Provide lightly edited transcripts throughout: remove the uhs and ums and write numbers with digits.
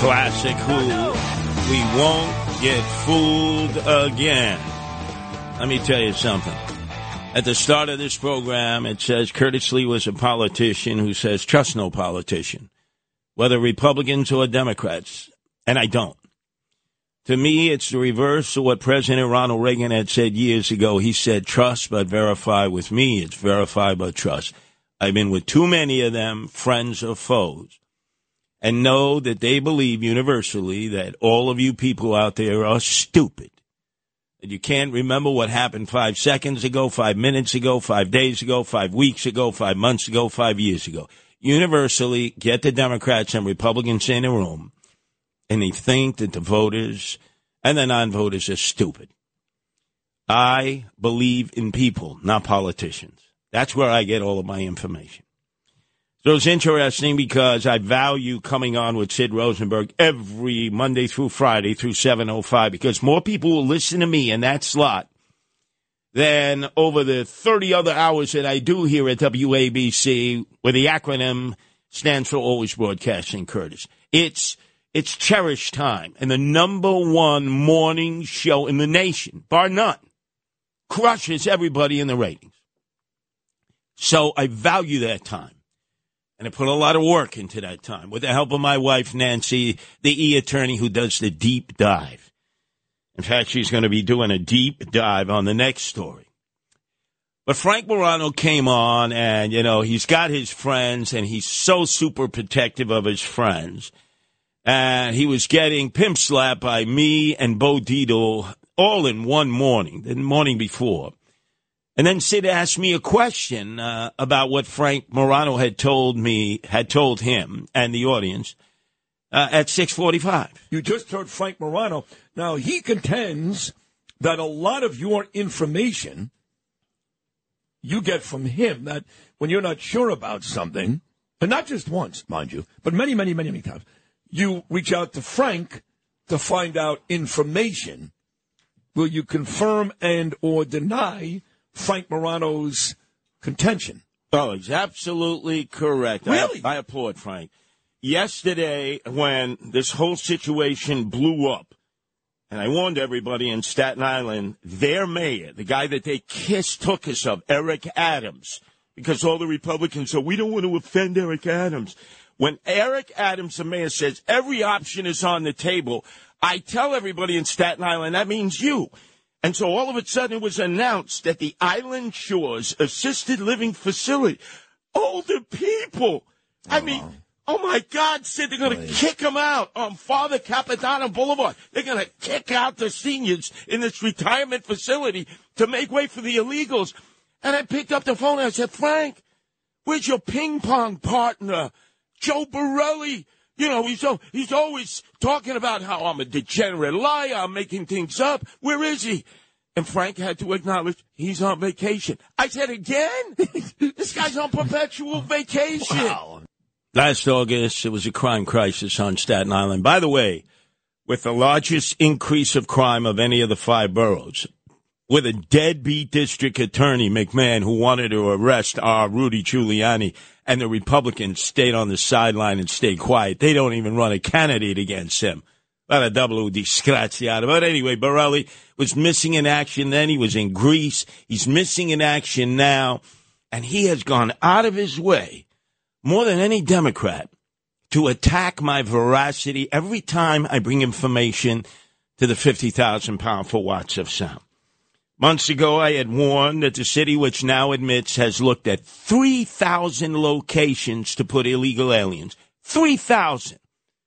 Classic Who, we won't get fooled again. Let me tell you something. At the start of this program, it says Curtis Sliwa was a politician who says trust no politician, whether Republicans or Democrats, and I don't. To me, it's the reverse of what President Ronald Reagan had said years ago. He said, trust but verify. With me, it's verify but trust. I've been with too many of them, friends or foes, and know that they believe universally that all of you people out there are stupid, that you can't remember what happened 5 seconds ago, 5 minutes ago, 5 days ago, 5 weeks ago, 5 months ago, 5 years ago. Universally, get the Democrats and Republicans in a room, and they think that the voters and the non-voters are stupid. I believe in people, not politicians. That's where I get all of my information. So it's interesting because I value coming on with Sid Rosenberg every Monday through Friday through 7:05, because more people will listen to me in that slot than over the 30 other hours that I do here at WABC, where the acronym stands for Always Broadcasting Curtis. It's cherished time, and the number one morning show in the nation, bar none, crushes everybody in the ratings. So I value that time. And I put a lot of work into that time with the help of my wife, Nancy, the e-attorney who does the deep dive. In fact, she's going to be doing a deep dive on the next story. But Frank Morano came on, and, you know, he's got his friends, and he's so super protective of his friends. And he was getting pimp slapped by me and Bo Dietl all in one morning, the morning before. And then Sid asked me a question about what Frank Morano had told him and the audience at 6:45. You just heard Frank Morano. Now, he contends that a lot of your information you get from him, that when you're not sure about something, and not just once, mind you, but many, many, many, many times, you reach out to Frank to find out information. Will you confirm and or deny Frank Morano's contention? Oh, he's absolutely correct. Really? I applaud Frank. Yesterday, when this whole situation blew up, and I warned everybody in Staten Island, their mayor, the guy that they took us of, Eric Adams, because all the Republicans said, we don't want to offend Eric Adams. When Eric Adams, the mayor, says every option is on the table, I tell everybody in Staten Island, that means you. And so all of a sudden it was announced that the Island Shores Assisted Living Facility, older people I mean, oh, my God, Sid, they're going to kick them out on Father Capodanno Boulevard. They're going to kick out the seniors in this retirement facility to make way for the illegals. And I picked up the phone and I said, Frank, where's your ping pong partner, Joe Borelli? You know, he's always talking about how I'm a degenerate liar, I'm making things up. Where is he? And Frank had to acknowledge he's on vacation. I said, again? This guy's on perpetual vacation. Wow. Last August, it was a crime crisis on Staten Island. By the way, with the largest increase of crime of any of the five boroughs, with a deadbeat district attorney, McMahon, who wanted to arrest Rudy Giuliani, and the Republicans stayed on the sideline and stayed quiet. They don't even run a candidate against him. What a double disgraziato. But anyway, Borelli was missing in action then. He was in Greece. He's missing in action now. And he has gone out of his way, more than any Democrat, to attack my veracity every time I bring information to the 50,000-pound for Watts of Sound. Months ago, I had warned that the city, which now admits has looked at 3,000 locations to put illegal aliens, 3,000,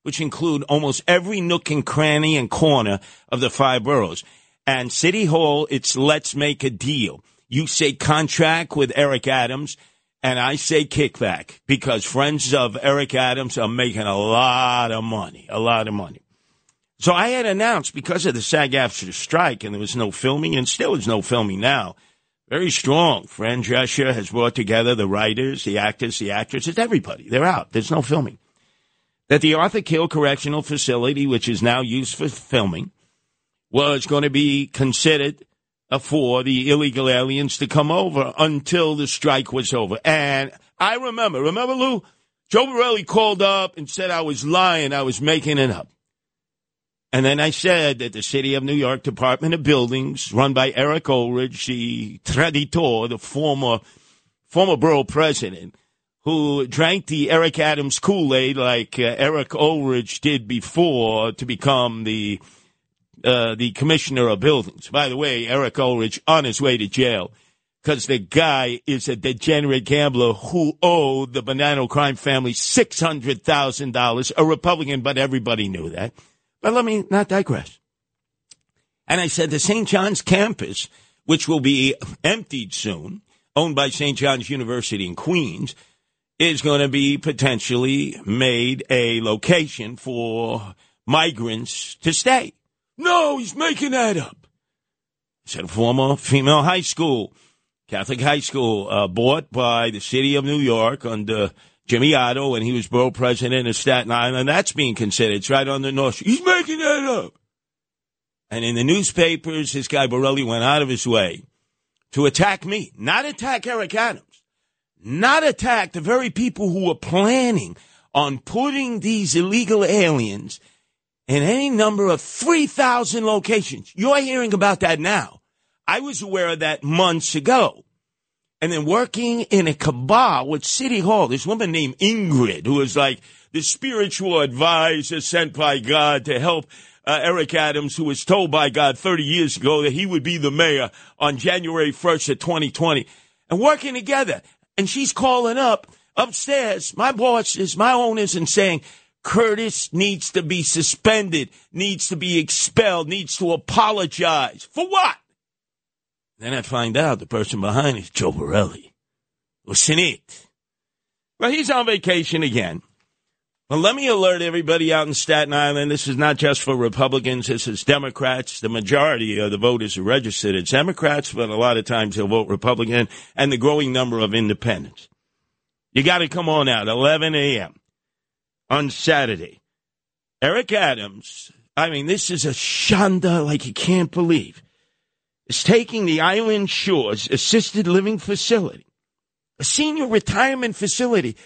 which include almost every nook and cranny and corner of the five boroughs. And City Hall, it's let's make a deal. You say contract with Eric Adams, and I say kickback, because friends of Eric Adams are making a lot of money. So I had announced, because of the SAG-AFTRA strike, and there was no filming, and still is no filming now, very strong. Fran Drescher has brought together the writers, the actors, the actresses, everybody. They're out. There's no filming. That the Arthur Kill Correctional Facility, which is now used for filming, was going to be considered for the illegal aliens to come over until the strike was over. And I remember, Lou? Joe Borelli called up and said I was lying, I was making it up. And then I said that the City of New York Department of Buildings, run by Eric Ulrich, the traditor, the former borough president, who drank the Eric Adams Kool-Aid like Eric Ulrich did before to become the commissioner of buildings. By the way, Eric Ulrich on his way to jail because the guy is a degenerate gambler who owed the Bonanno crime family $600,000, a Republican, but everybody knew that. But let me not digress. And I said the St. John's campus, which will be emptied soon, owned by St. John's University in Queens, is going to be potentially made a location for migrants to stay. No, he's making that up. I said a former female high school, Catholic high school, bought by the City of New York under Jimmy Otto, and he was borough president of Staten Island. That's being considered. It's right on the North Shore. He's making that up. And in the newspapers, this guy Borelli went out of his way to attack me, not attack Eric Adams, not attack the very people who were planning on putting these illegal aliens in any number of 3,000 locations. You're hearing about that now. I was aware of that months ago. And then working in a cabal with City Hall, this woman named Ingrid, who was like the spiritual advisor sent by God to help Eric Adams, who was told by God 30 years ago that he would be the mayor on January 1st of 2020. And working together. And she's calling up upstairs, my bosses, my owners, and saying, Curtis needs to be suspended, needs to be expelled, needs to apologize. For what? Then I find out the person behind is Joe Borelli. Listen it. Well, he's on vacation again. Well, let me alert everybody out in Staten Island. This is not just for Republicans. This is Democrats. The majority of the voters are registered as Democrats, but a lot of times they'll vote Republican, and the growing number of independents. You got to come on out, 11 a.m. on Saturday. Eric Adams, I mean, this is a shanda like you can't believe, is taking the Island Shores Assisted Living Facility, a senior retirement facility,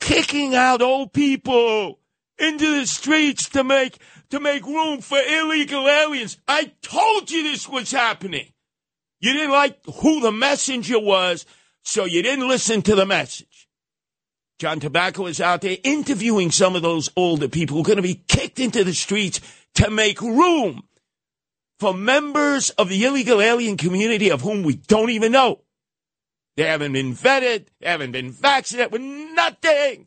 kicking out old people into the streets to make room for illegal aliens. I told you this was happening. You didn't like who the messenger was, so you didn't listen to the message. John Tobacco is out there interviewing some of those older people who are going to be kicked into the streets to make room for members of the illegal alien community of whom we don't even know. They haven't been vetted. They haven't been vaccinated with nothing.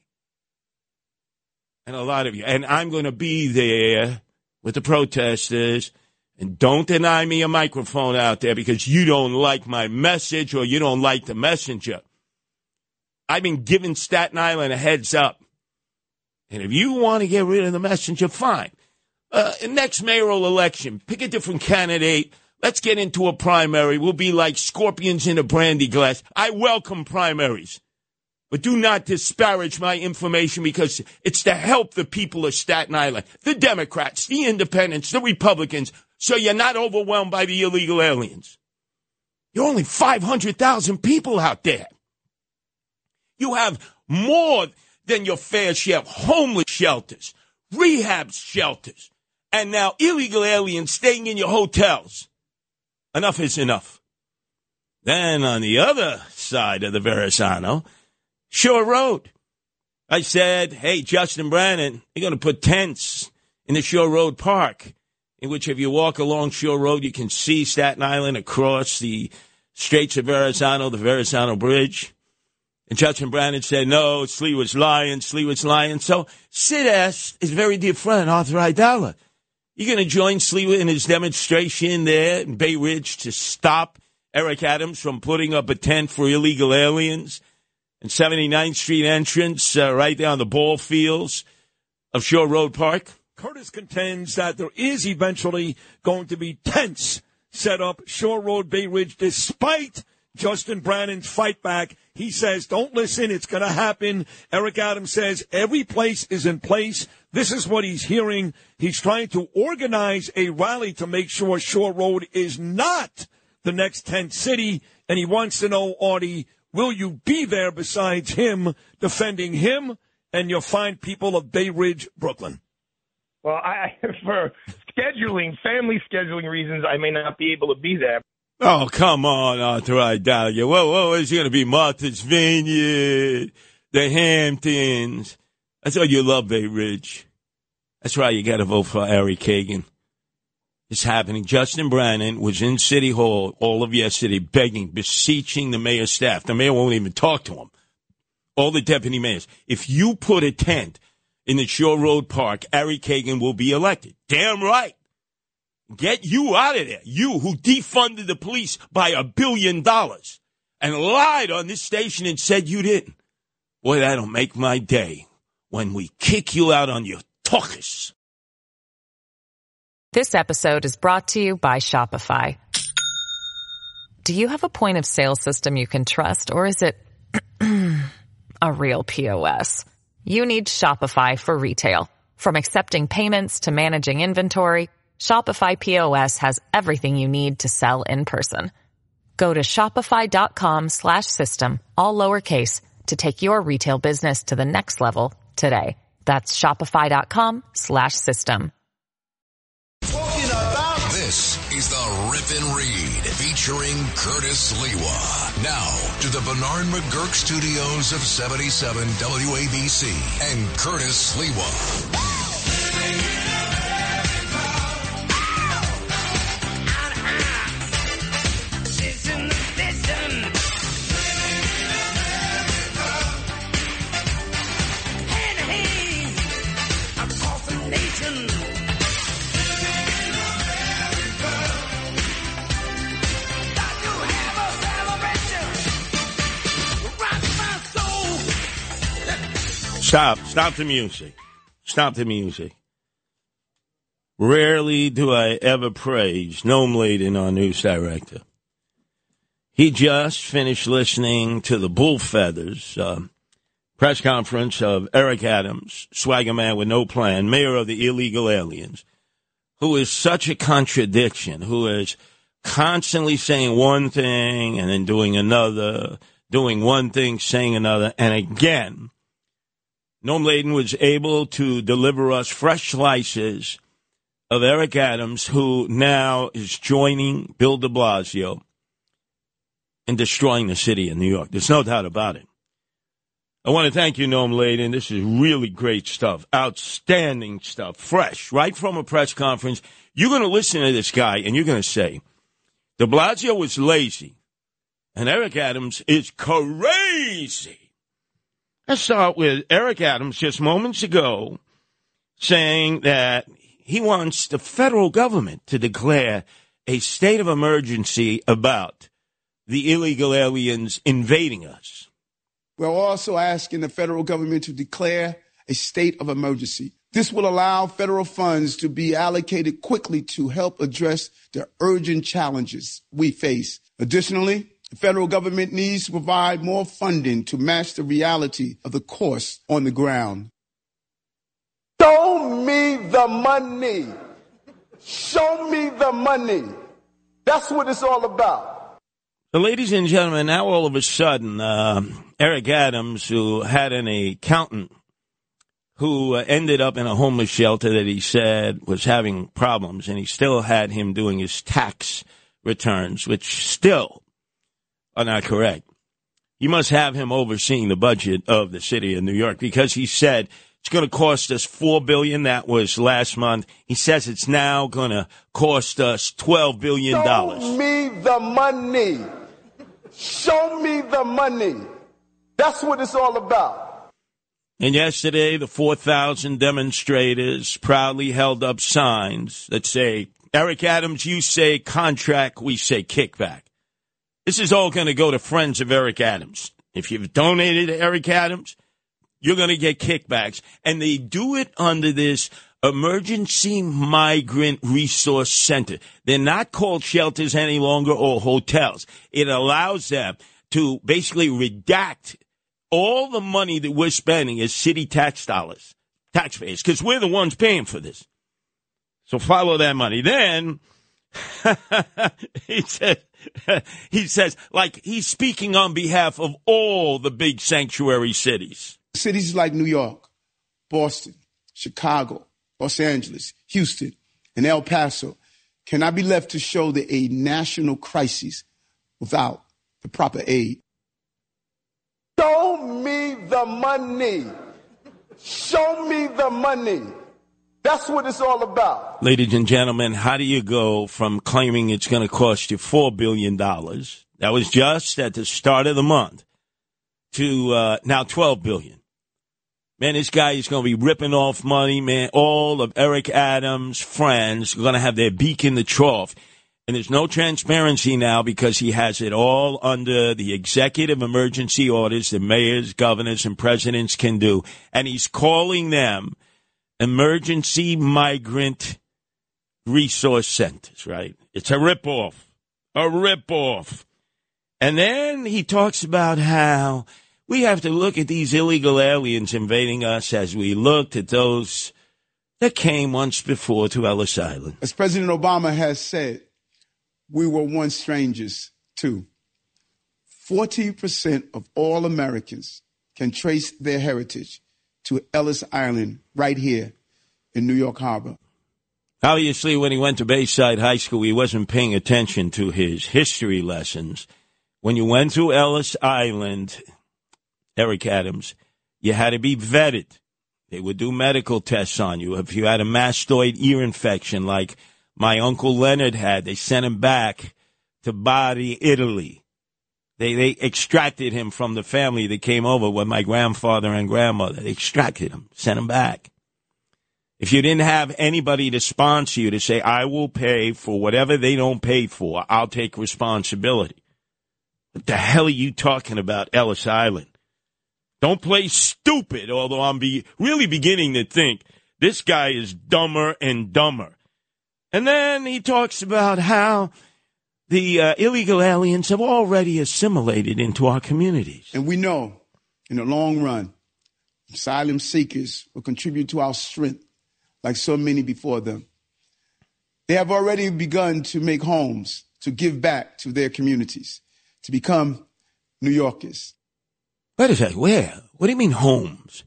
and a lot of you. And I'm going to be there with the protesters. And don't deny me a microphone out there because you don't like my message or you don't like the messenger. I've been giving Staten Island a heads up. And if you want to get rid of the messenger, fine. Next mayoral election, pick a different candidate. Let's get into a primary. We'll be like scorpions in a brandy glass. I welcome primaries. But do not disparage my information because it's to help the people of Staten Island, the Democrats, the Independents, the Republicans, so you're not overwhelmed by the illegal aliens. You're only 500,000 people out there. You have more than your fair share of homeless shelters, rehab shelters, and now illegal aliens staying in your hotels. Enough is enough. Then on the other side of the Verrazano, Shore Road. I said, hey, Justin Brannan, you're going to put tents in the Shore Road Park, in which if you walk along Shore Road, you can see Staten Island across the Straits of Verrazano, the Verrazano Bridge. And Justin Brannan said, no, Sliwa's lying. So Sid asked his very dear friend, Arthur Aidala, you going to join Sliwa in his demonstration there in Bay Ridge to stop Eric Adams from putting up a tent for illegal aliens? And 79th Street entrance, right there on the ball fields of Shore Road Park. Curtis contends that there is eventually going to be tents set up Shore Road, Bay Ridge, despite Justin Brannan's fight back. He says, don't listen, it's going to happen. Eric Adams says, every place is in place. This is what he's hearing. He's trying to organize a rally to make sure Shore Road is not the next tent city. And he wants to know, Artie, will you be there besides him, defending him and your fine people of Bay Ridge, Brooklyn? Well, for family scheduling reasons, I may not be able to be there. Oh, come on, Arthur Aidala. Whoa, it's going to be Martha's Vineyard, the Hamptons. That's why you love Bay Ridge. That's why you got to vote for Ari Kagan. It's happening. Justin Brannan was in City Hall all of yesterday begging, beseeching the mayor's staff. The mayor won't even talk to him. All the deputy mayors. If you put a tent in the Shore Road Park, Ari Kagan will be elected. Damn right. Get you out of there. You who defunded the police by $1 billion and lied on this station and said you didn't. Boy, that'll make my day when we kick you out on your talkers. This episode is brought to you by Shopify. Do you have a point of sale system you can trust, or is it a real POS? You need Shopify for retail. From accepting payments to managing inventory, Shopify POS has everything you need to sell in person. Go to shopify.com/system, all lowercase, to take your retail business to the next level today. That's shopify.com/system. This is the Rip and Read, featuring Curtis Sliwa. Now to the Bernard McGurk Studios of 77 WABC and Curtis Sliwa. Stop the music. Rarely do I ever praise Noam Layden, our news director. He just finished listening to the Bullfeathers press conference of Eric Adams, swagger man with no plan, mayor of the illegal aliens, who is such a contradiction, who is constantly saying one thing and then doing another, doing one thing, saying another, and again, Noam Layden was able to deliver us fresh slices of Eric Adams, who now is joining Bill de Blasio in destroying the city of New York. There's no doubt about it. I want to thank you, Noam Layden. This is really great stuff, outstanding stuff, fresh, right from a press conference. You're going to listen to this guy, and you're going to say, de Blasio was lazy, and Eric Adams is crazy. Let's start with Eric Adams just moments ago saying that he wants the federal government to declare a state of emergency about the illegal aliens invading us. We're also asking the federal government to declare a state of emergency. This will allow federal funds to be allocated quickly to help address the urgent challenges we face. Additionally, the federal government needs to provide more funding to match the reality of the costs on the ground. Show me the money. Show me the money. That's what it's all about. So, ladies and gentlemen, now all of a sudden, Eric Adams, who had an accountant who ended up in a homeless shelter that he said was having problems, and he still had him doing his tax returns, which still are not correct. You must have him overseeing the budget of the city of New York, because he said it's going to cost us $4 billion. That was last month. He says it's now going to cost us $12 billion. Show me the money. Show me the money. That's what it's all about. And yesterday, the 4,000 demonstrators proudly held up signs that say, Eric Adams, you say contract, we say kickback. This is all going to go to friends of Eric Adams. If you've donated to Eric Adams, you're going to get kickbacks. And they do it under this Emergency Migrant Resource Center. They're not called shelters any longer or hotels. It allows them to basically redact all the money that we're spending as city tax dollars, taxpayers, because we're the ones paying for this. So follow that money. Then he says, like he's speaking on behalf of all the big sanctuary cities. Cities like New York, Boston, Chicago, Los Angeles, Houston, and El Paso cannot be left to shoulder a national crisis without the proper aid. Show me the money. Show me the money. That's what it's all about. Ladies and gentlemen, how do you go from claiming it's going to cost you $4 billion? That was just at the start of the month to now $12 billion. Man, this guy is going to be ripping off money, man. All of Eric Adams' friends are going to have their beak in the trough. And there's no transparency now because he has it all under the executive emergency orders that mayors, governors, and presidents can do. And he's calling them emergency migrant resource centers, right? It's a ripoff. A ripoff. And then he talks about how we have to look at these illegal aliens invading us as we looked at those that came once before to Ellis Island. As President Obama has said, we were once strangers, too. 40% of all Americans can trace their heritage to Ellis Island right here in New York Harbor. Obviously, when he went to Bayside High School, he wasn't paying attention to his history lessons. When you went to Ellis Island, Eric Adams, you had to be vetted. They would do medical tests on you. If you had a mastoid ear infection like my Uncle Leonard had, they sent him back to Bari, Italy. They extracted him from the family that came over with my grandfather and grandmother. They extracted him, sent him back. If you didn't have anybody to sponsor you to say, I will pay for whatever they don't pay for, I'll take responsibility. What the hell are you talking about, Ellis Island? Don't play stupid, although I'm really beginning to think this guy is dumber and dumber. And then he talks about how the illegal aliens have already assimilated into our communities. And we know, in the long run, asylum seekers will contribute to our strength like so many before them. They have already begun to make homes, to give back to their communities, to become New Yorkers. Wait a second, where? What do you mean homes?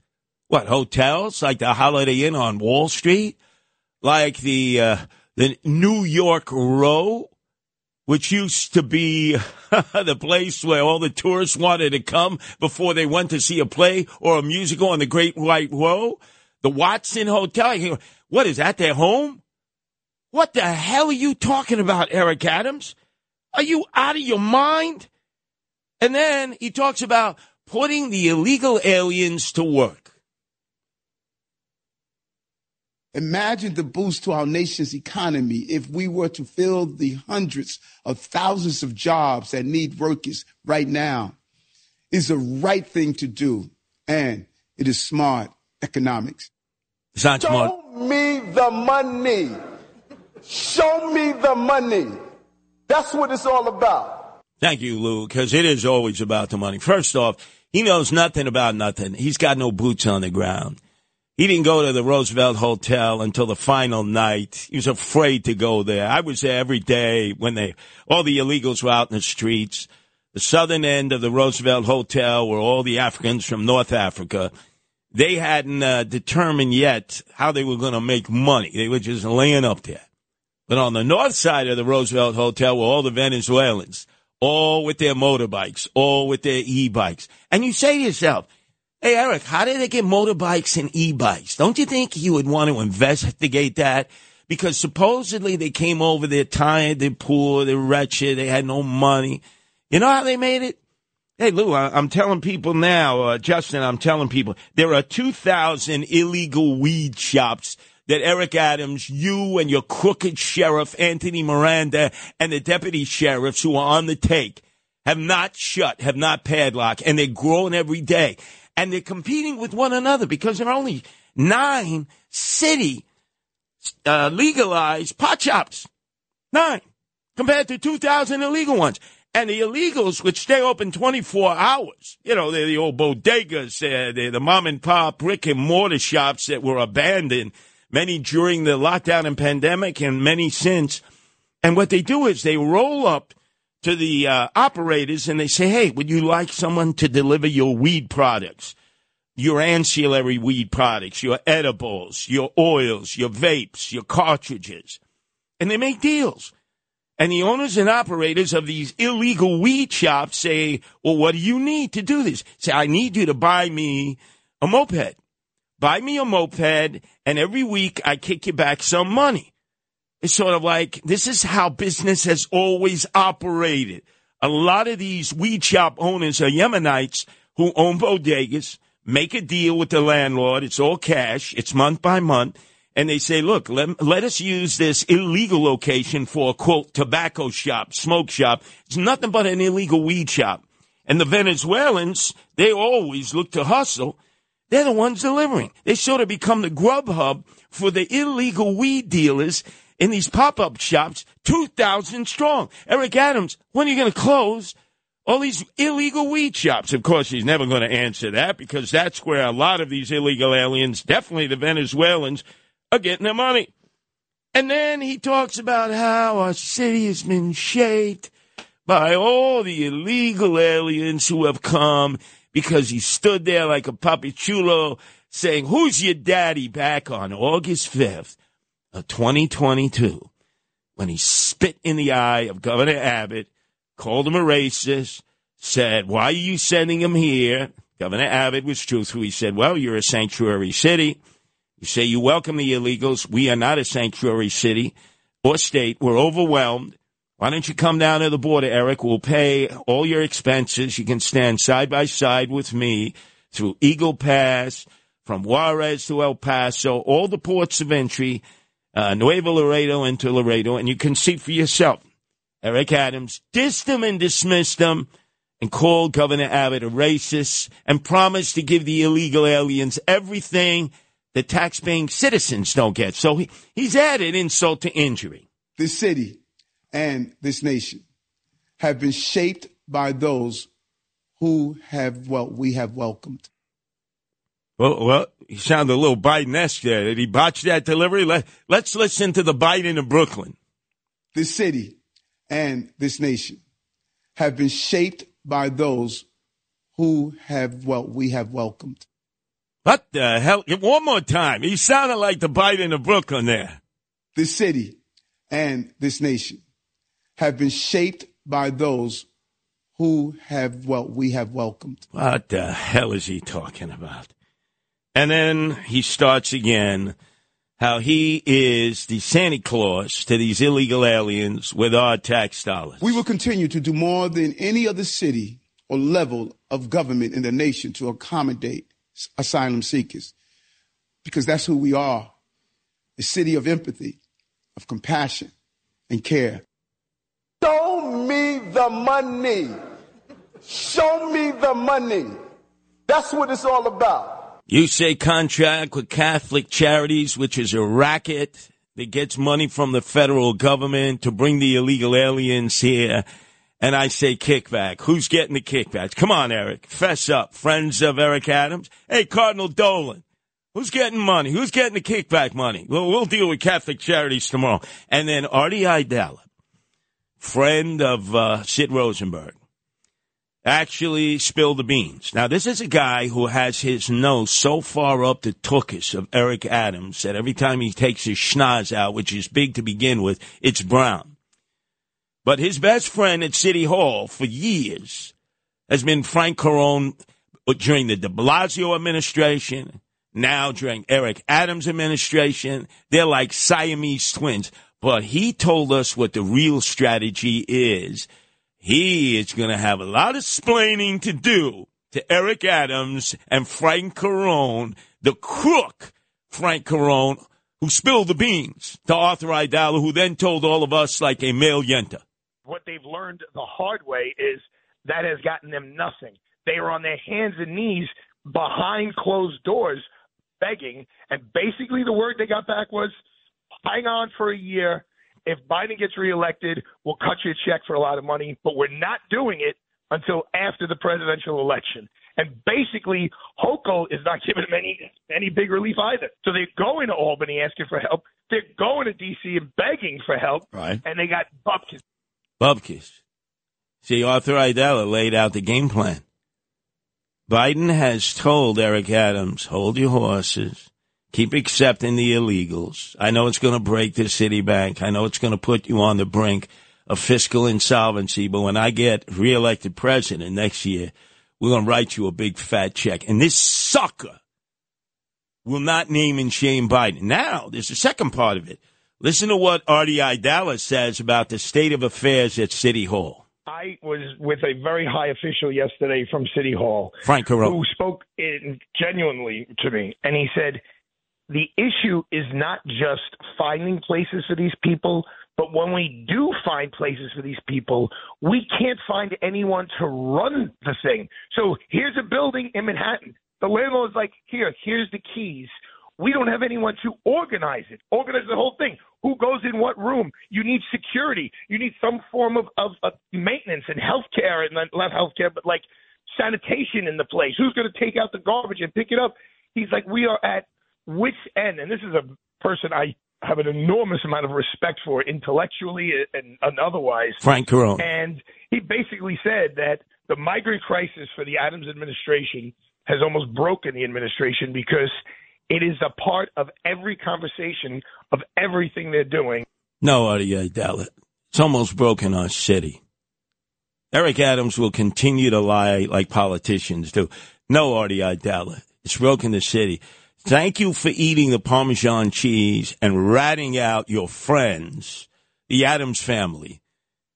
What, hotels? Like the Holiday Inn on Wall Street? Like the New York Row? Which used to be the place where all the tourists wanted to come before they went to see a play or a musical on the Great White Road. The Watson Hotel. What is that, their home? What the hell are you talking about, Eric Adams? Are you out of your mind? And then he talks about putting the illegal aliens to work. Imagine the boost to our nation's economy if we were to fill the hundreds of thousands of jobs that need workers right now. It's the right thing to do, and it is smart economics. It's not smart. Show me the money. Show me the money. That's what it's all about. Thank you, Lou, because it is always about the money. First off, he knows nothing about nothing. He's got no boots on the ground. He didn't go to the Roosevelt Hotel until the final night. He was afraid to go there. I was there every day when all the illegals were out in the streets. The southern end of the Roosevelt Hotel were all the Africans from North Africa. They hadn't determined yet how they were going to make money. They were just laying up there. But on the north side of the Roosevelt Hotel were all the Venezuelans, all with their motorbikes, all with their e-bikes. And you say to yourself, hey, Eric, how did they get motorbikes and e-bikes? Don't you think you would want to investigate that? Because supposedly they came over, they're tired, they're poor, they're wretched, they had no money. You know how they made it? Hey, Lou, I'm telling people now, Justin, I'm telling people, there are 2,000 illegal weed shops that Eric Adams, you and your crooked sheriff, Anthony Miranda, and the deputy sheriffs who are on the take have not shut, have not padlocked, and they're growing every day. And they're competing with one another because there are only 9 city legalized pot shops. 9 compared to 2,000 illegal ones. And the illegals, which stay open 24 hours, you know, they're the old bodegas, they're the mom and pop brick and mortar shops that were abandoned, many during the lockdown and pandemic and many since. And what they do is they roll up to the operators, and they say, hey, would you like someone to deliver your weed products, your ancillary weed products, your edibles, your oils, your vapes, your cartridges? And they make deals. And the owners and operators of these illegal weed shops say, well, what do you need to do this? Say, I need you to buy me a moped. Buy me a moped, and every week I kick you back some money. It's sort of like, this is how business has always operated. A lot of these weed shop owners are Yemenites who own bodegas, make a deal with the landlord. It's all cash. It's month by month. And they say, look, let us use this illegal location for a, quote, tobacco shop, smoke shop. It's nothing but an illegal weed shop. And the Venezuelans, they always look to hustle. They're the ones delivering. They sort of become the grub hub for the illegal weed dealers in these pop-up shops, 2,000 strong. Eric Adams, when are you going to close all these illegal weed shops? Of course, he's never going to answer that because that's where a lot of these illegal aliens, definitely the Venezuelans, are getting their money. And then he talks about how our city has been shaped by all the illegal aliens who have come because he stood there like a papichulo saying, who's your daddy, back on August 5th. Of 2022, when he spit in the eye of Governor Abbott, called him a racist, said, why are you sending him here? Governor Abbott was truthful. He said, well, you're a sanctuary city. You say you welcome the illegals. We are not a sanctuary city or state. We're overwhelmed. Why don't you come down to the border, Eric? We'll pay all your expenses. You can stand side by side with me through Eagle Pass, from Juarez to El Paso, all the ports of entry, Nuevo Laredo into Laredo, and you can see for yourself. Eric Adams dissed them and dismissed them and called Governor Abbott a racist and promised to give the illegal aliens everything the taxpaying citizens don't get. So he's added insult to injury. This city and this nation have been shaped by those who have we have welcomed. Well, he sounded a little Biden-esque there. Did he botch that delivery? Let's listen to the Biden of Brooklyn. This city and this nation have been shaped by those who have we have welcomed. What the hell? One more time. He sounded like the Biden of Brooklyn there. This city and this nation have been shaped by those who have we have welcomed. What the hell is he talking about? And then he starts again how he is the Santa Claus to these illegal aliens with our tax dollars. We will continue to do more than any other city or level of government in the nation to accommodate asylum seekers because that's who we are. a city of empathy, of compassion, and care. Show me the money. Show me the money. That's what it's all about. You say contract with Catholic Charities, which is a racket that gets money from the federal government to bring the illegal aliens here. And I say kickback. Who's getting the kickbacks? Come on, Eric. Fess up. Friends of Eric Adams. Hey, Cardinal Dolan. Who's getting money? Who's getting the kickback money? Well, we'll deal with Catholic Charities tomorrow. And then Arthur Aidala, friend of Sid Rosenberg, actually spilled the beans. Now, this is a guy who has his nose so far up the tuchus of Eric Adams that every time he takes his schnoz out, which is big to begin with, it's brown. But his best friend at City Hall for years has been Frank Carone during the de Blasio administration, now during Eric Adams' administration. They're like Siamese twins. But he told us what the real strategy is. He is going to have a lot of explaining to do to Eric Adams and Frank Carone, the crook Frank Carone, who spilled the beans to Arthur Aidala, who then told all of us like a male yenta. What they've learned the hard way is that has gotten them nothing. They are on their hands and knees behind closed doors begging. And basically the word they got back was, hang on for a year. If Biden gets reelected, we'll cut you a check for a lot of money, but we're not doing it until after the presidential election. And basically, HOCO is not giving them any big relief either. So they're going to Albany asking for help. They're going to D.C. and begging for help. Right. And they got bupkis. Bupkis. See, Arthur Aidala laid out the game plan. Biden has told Eric Adams, hold your horses, keep accepting the illegals. I know it's going to break the Citibank. I know it's going to put you on the brink of fiscal insolvency. But when I get reelected president next year, we're going to write you a big fat check. And this sucker will not name and shame Biden. Now, there's the second part of it. Listen to what Arthur Aidala says about the state of affairs at City Hall. I was with a very high official yesterday from City Hall, Frank Carone, who spoke genuinely to me. And he said, the issue is not just finding places for these people, but when we do find places for these people, we can't find anyone to run the thing. So here's a building in Manhattan. The landlord's like, here's the keys. We don't have anyone to organize it, organize the whole thing. Who goes in what room? You need security. You need some form of maintenance and healthcare, and not healthcare, but like sanitation in the place. Who's going to take out the garbage and pick it up? He's like, we are at which end? And this is a person I have an enormous amount of respect for intellectually and otherwise. Frank Carone. And he basically said that the migrant crisis for the Adams administration has almost broken the administration because it is a part of every conversation of everything they're doing. No, Arthur Aidala, it's almost broken our city. Eric Adams will continue to lie like politicians do. No, Arthur Aidala, it's broken the city. Thank you for eating the Parmesan cheese and ratting out your friends, the Adams family,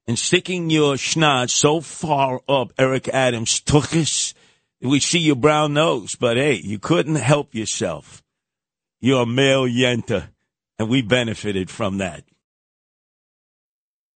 and sticking your schnoz so far up Eric Adams' tuchus. We see your brown nose, but hey, you couldn't help yourself. You're a male yenta, and we benefited from that.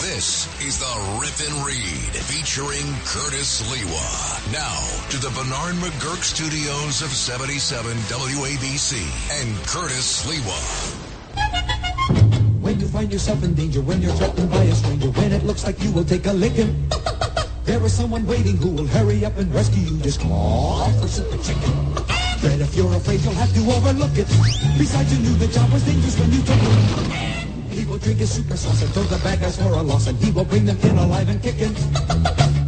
This is the Rip and Read featuring Curtis Sliwa. Now to the Bernard McGurk Studios of 77 WABC and Curtis Sliwa. When you find yourself in danger, when you're threatened by a stranger, when it looks like you will take a licking, there is someone waiting who will hurry up and rescue you. Just call for Super Chicken. Fred, if you're afraid, you'll have to overlook it. Besides, you knew the job was dangerous when you took it. He will drink his super sauce and throw the bad guys for a loss, and he will bring them in alive and kicking.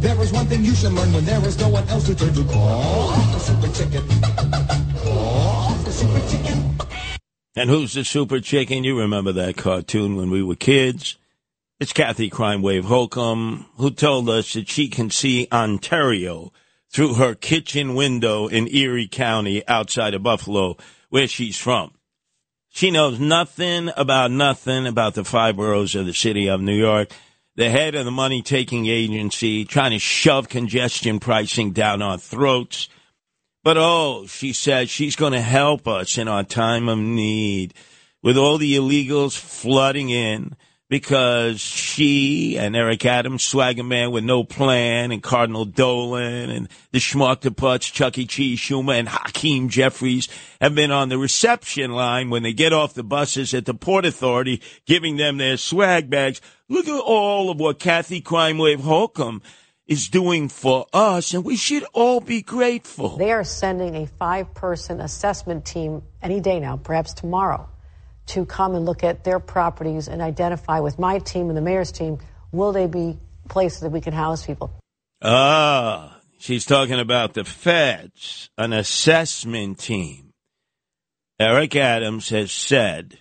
There is one thing you should learn when there is no one else to turn to. Call for Super Chicken. Call for Super Chicken. And who's the super chicken? You remember that cartoon when we were kids. It's Kathy Crime Wave Holcomb, who told us that she can see Ontario through her kitchen window in Erie County outside of Buffalo, where she's from. She knows nothing about the five boroughs of the city of New York, the head of the money-taking agency trying to shove congestion pricing down our throats. But, oh, she says she's going to help us in our time of need with all the illegals flooding in because she and Eric Adams, swagger man with no plan, and Cardinal Dolan and the schmuck to putz, Chuck E. Cheese, Schumer, and Hakeem Jeffries have been on the reception line when they get off the buses at the Port Authority, giving them their swag bags. Look at all of what Kathy Crime Wave Holcomb is doing for us, and we should all be grateful. They are sending a 5-person assessment team any day now, perhaps tomorrow, to come and look at their properties and identify with my team and the mayor's team, will they be places that we can house people? Ah, she's talking about the feds, an assessment team. Eric Adams has said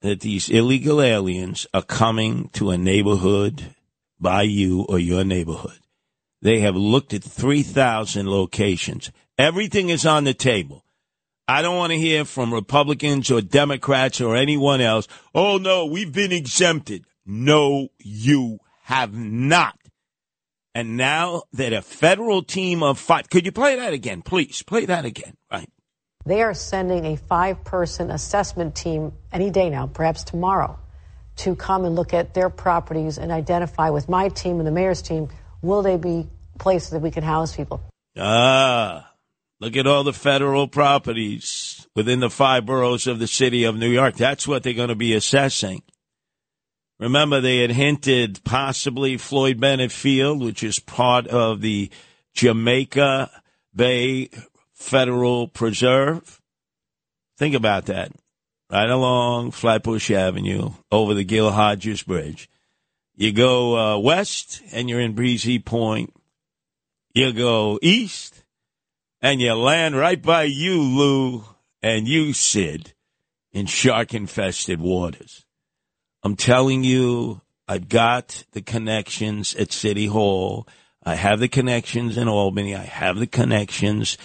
that these illegal aliens are coming to a neighborhood by you or your neighborhood. They have looked at 3,000 locations. Everything is on the table. I don't want to hear from Republicans or Democrats or anyone else, oh, no, we've been exempted. No, you have not. And now that a federal team of 5, could you play that again, please? Play that again, right? They are sending a 5-person assessment team any day now, perhaps tomorrow, to come and look at their properties and identify with my team and the mayor's team, will they be places that we can house people? Ah, look at all the federal properties within the 5 boroughs of the city of New York. That's what they're going to be assessing. Remember, they had hinted possibly Floyd Bennett Field, which is part of the Jamaica Bay Federal Preserve. Think about that. Right along Flatbush Avenue, over the Gil Hodges Bridge. You go west, and you're in Breezy Point. You go east, and you land right by you, Lou, and you, Sid, in shark-infested waters. I'm telling you, I've got the connections at City Hall. I have the connections in Albany. I have the connections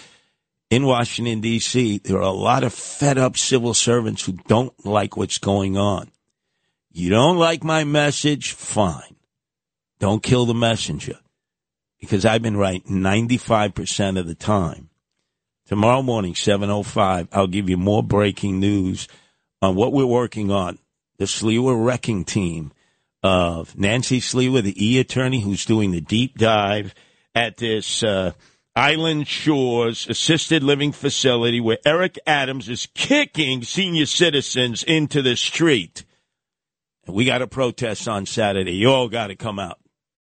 in Washington, D.C. There are a lot of fed-up civil servants who don't like what's going on. You don't like my message? Fine. Don't kill the messenger, because I've been right 95% of the time. Tomorrow morning, 7:05, I'll give you more breaking news on what we're working on. The Sliwa wrecking team of Nancy Sliwa, the E attorney who's doing the deep dive at this Island Shores Assisted Living Facility where Eric Adams is kicking senior citizens into the street. We got a protest on Saturday. You all got to come out.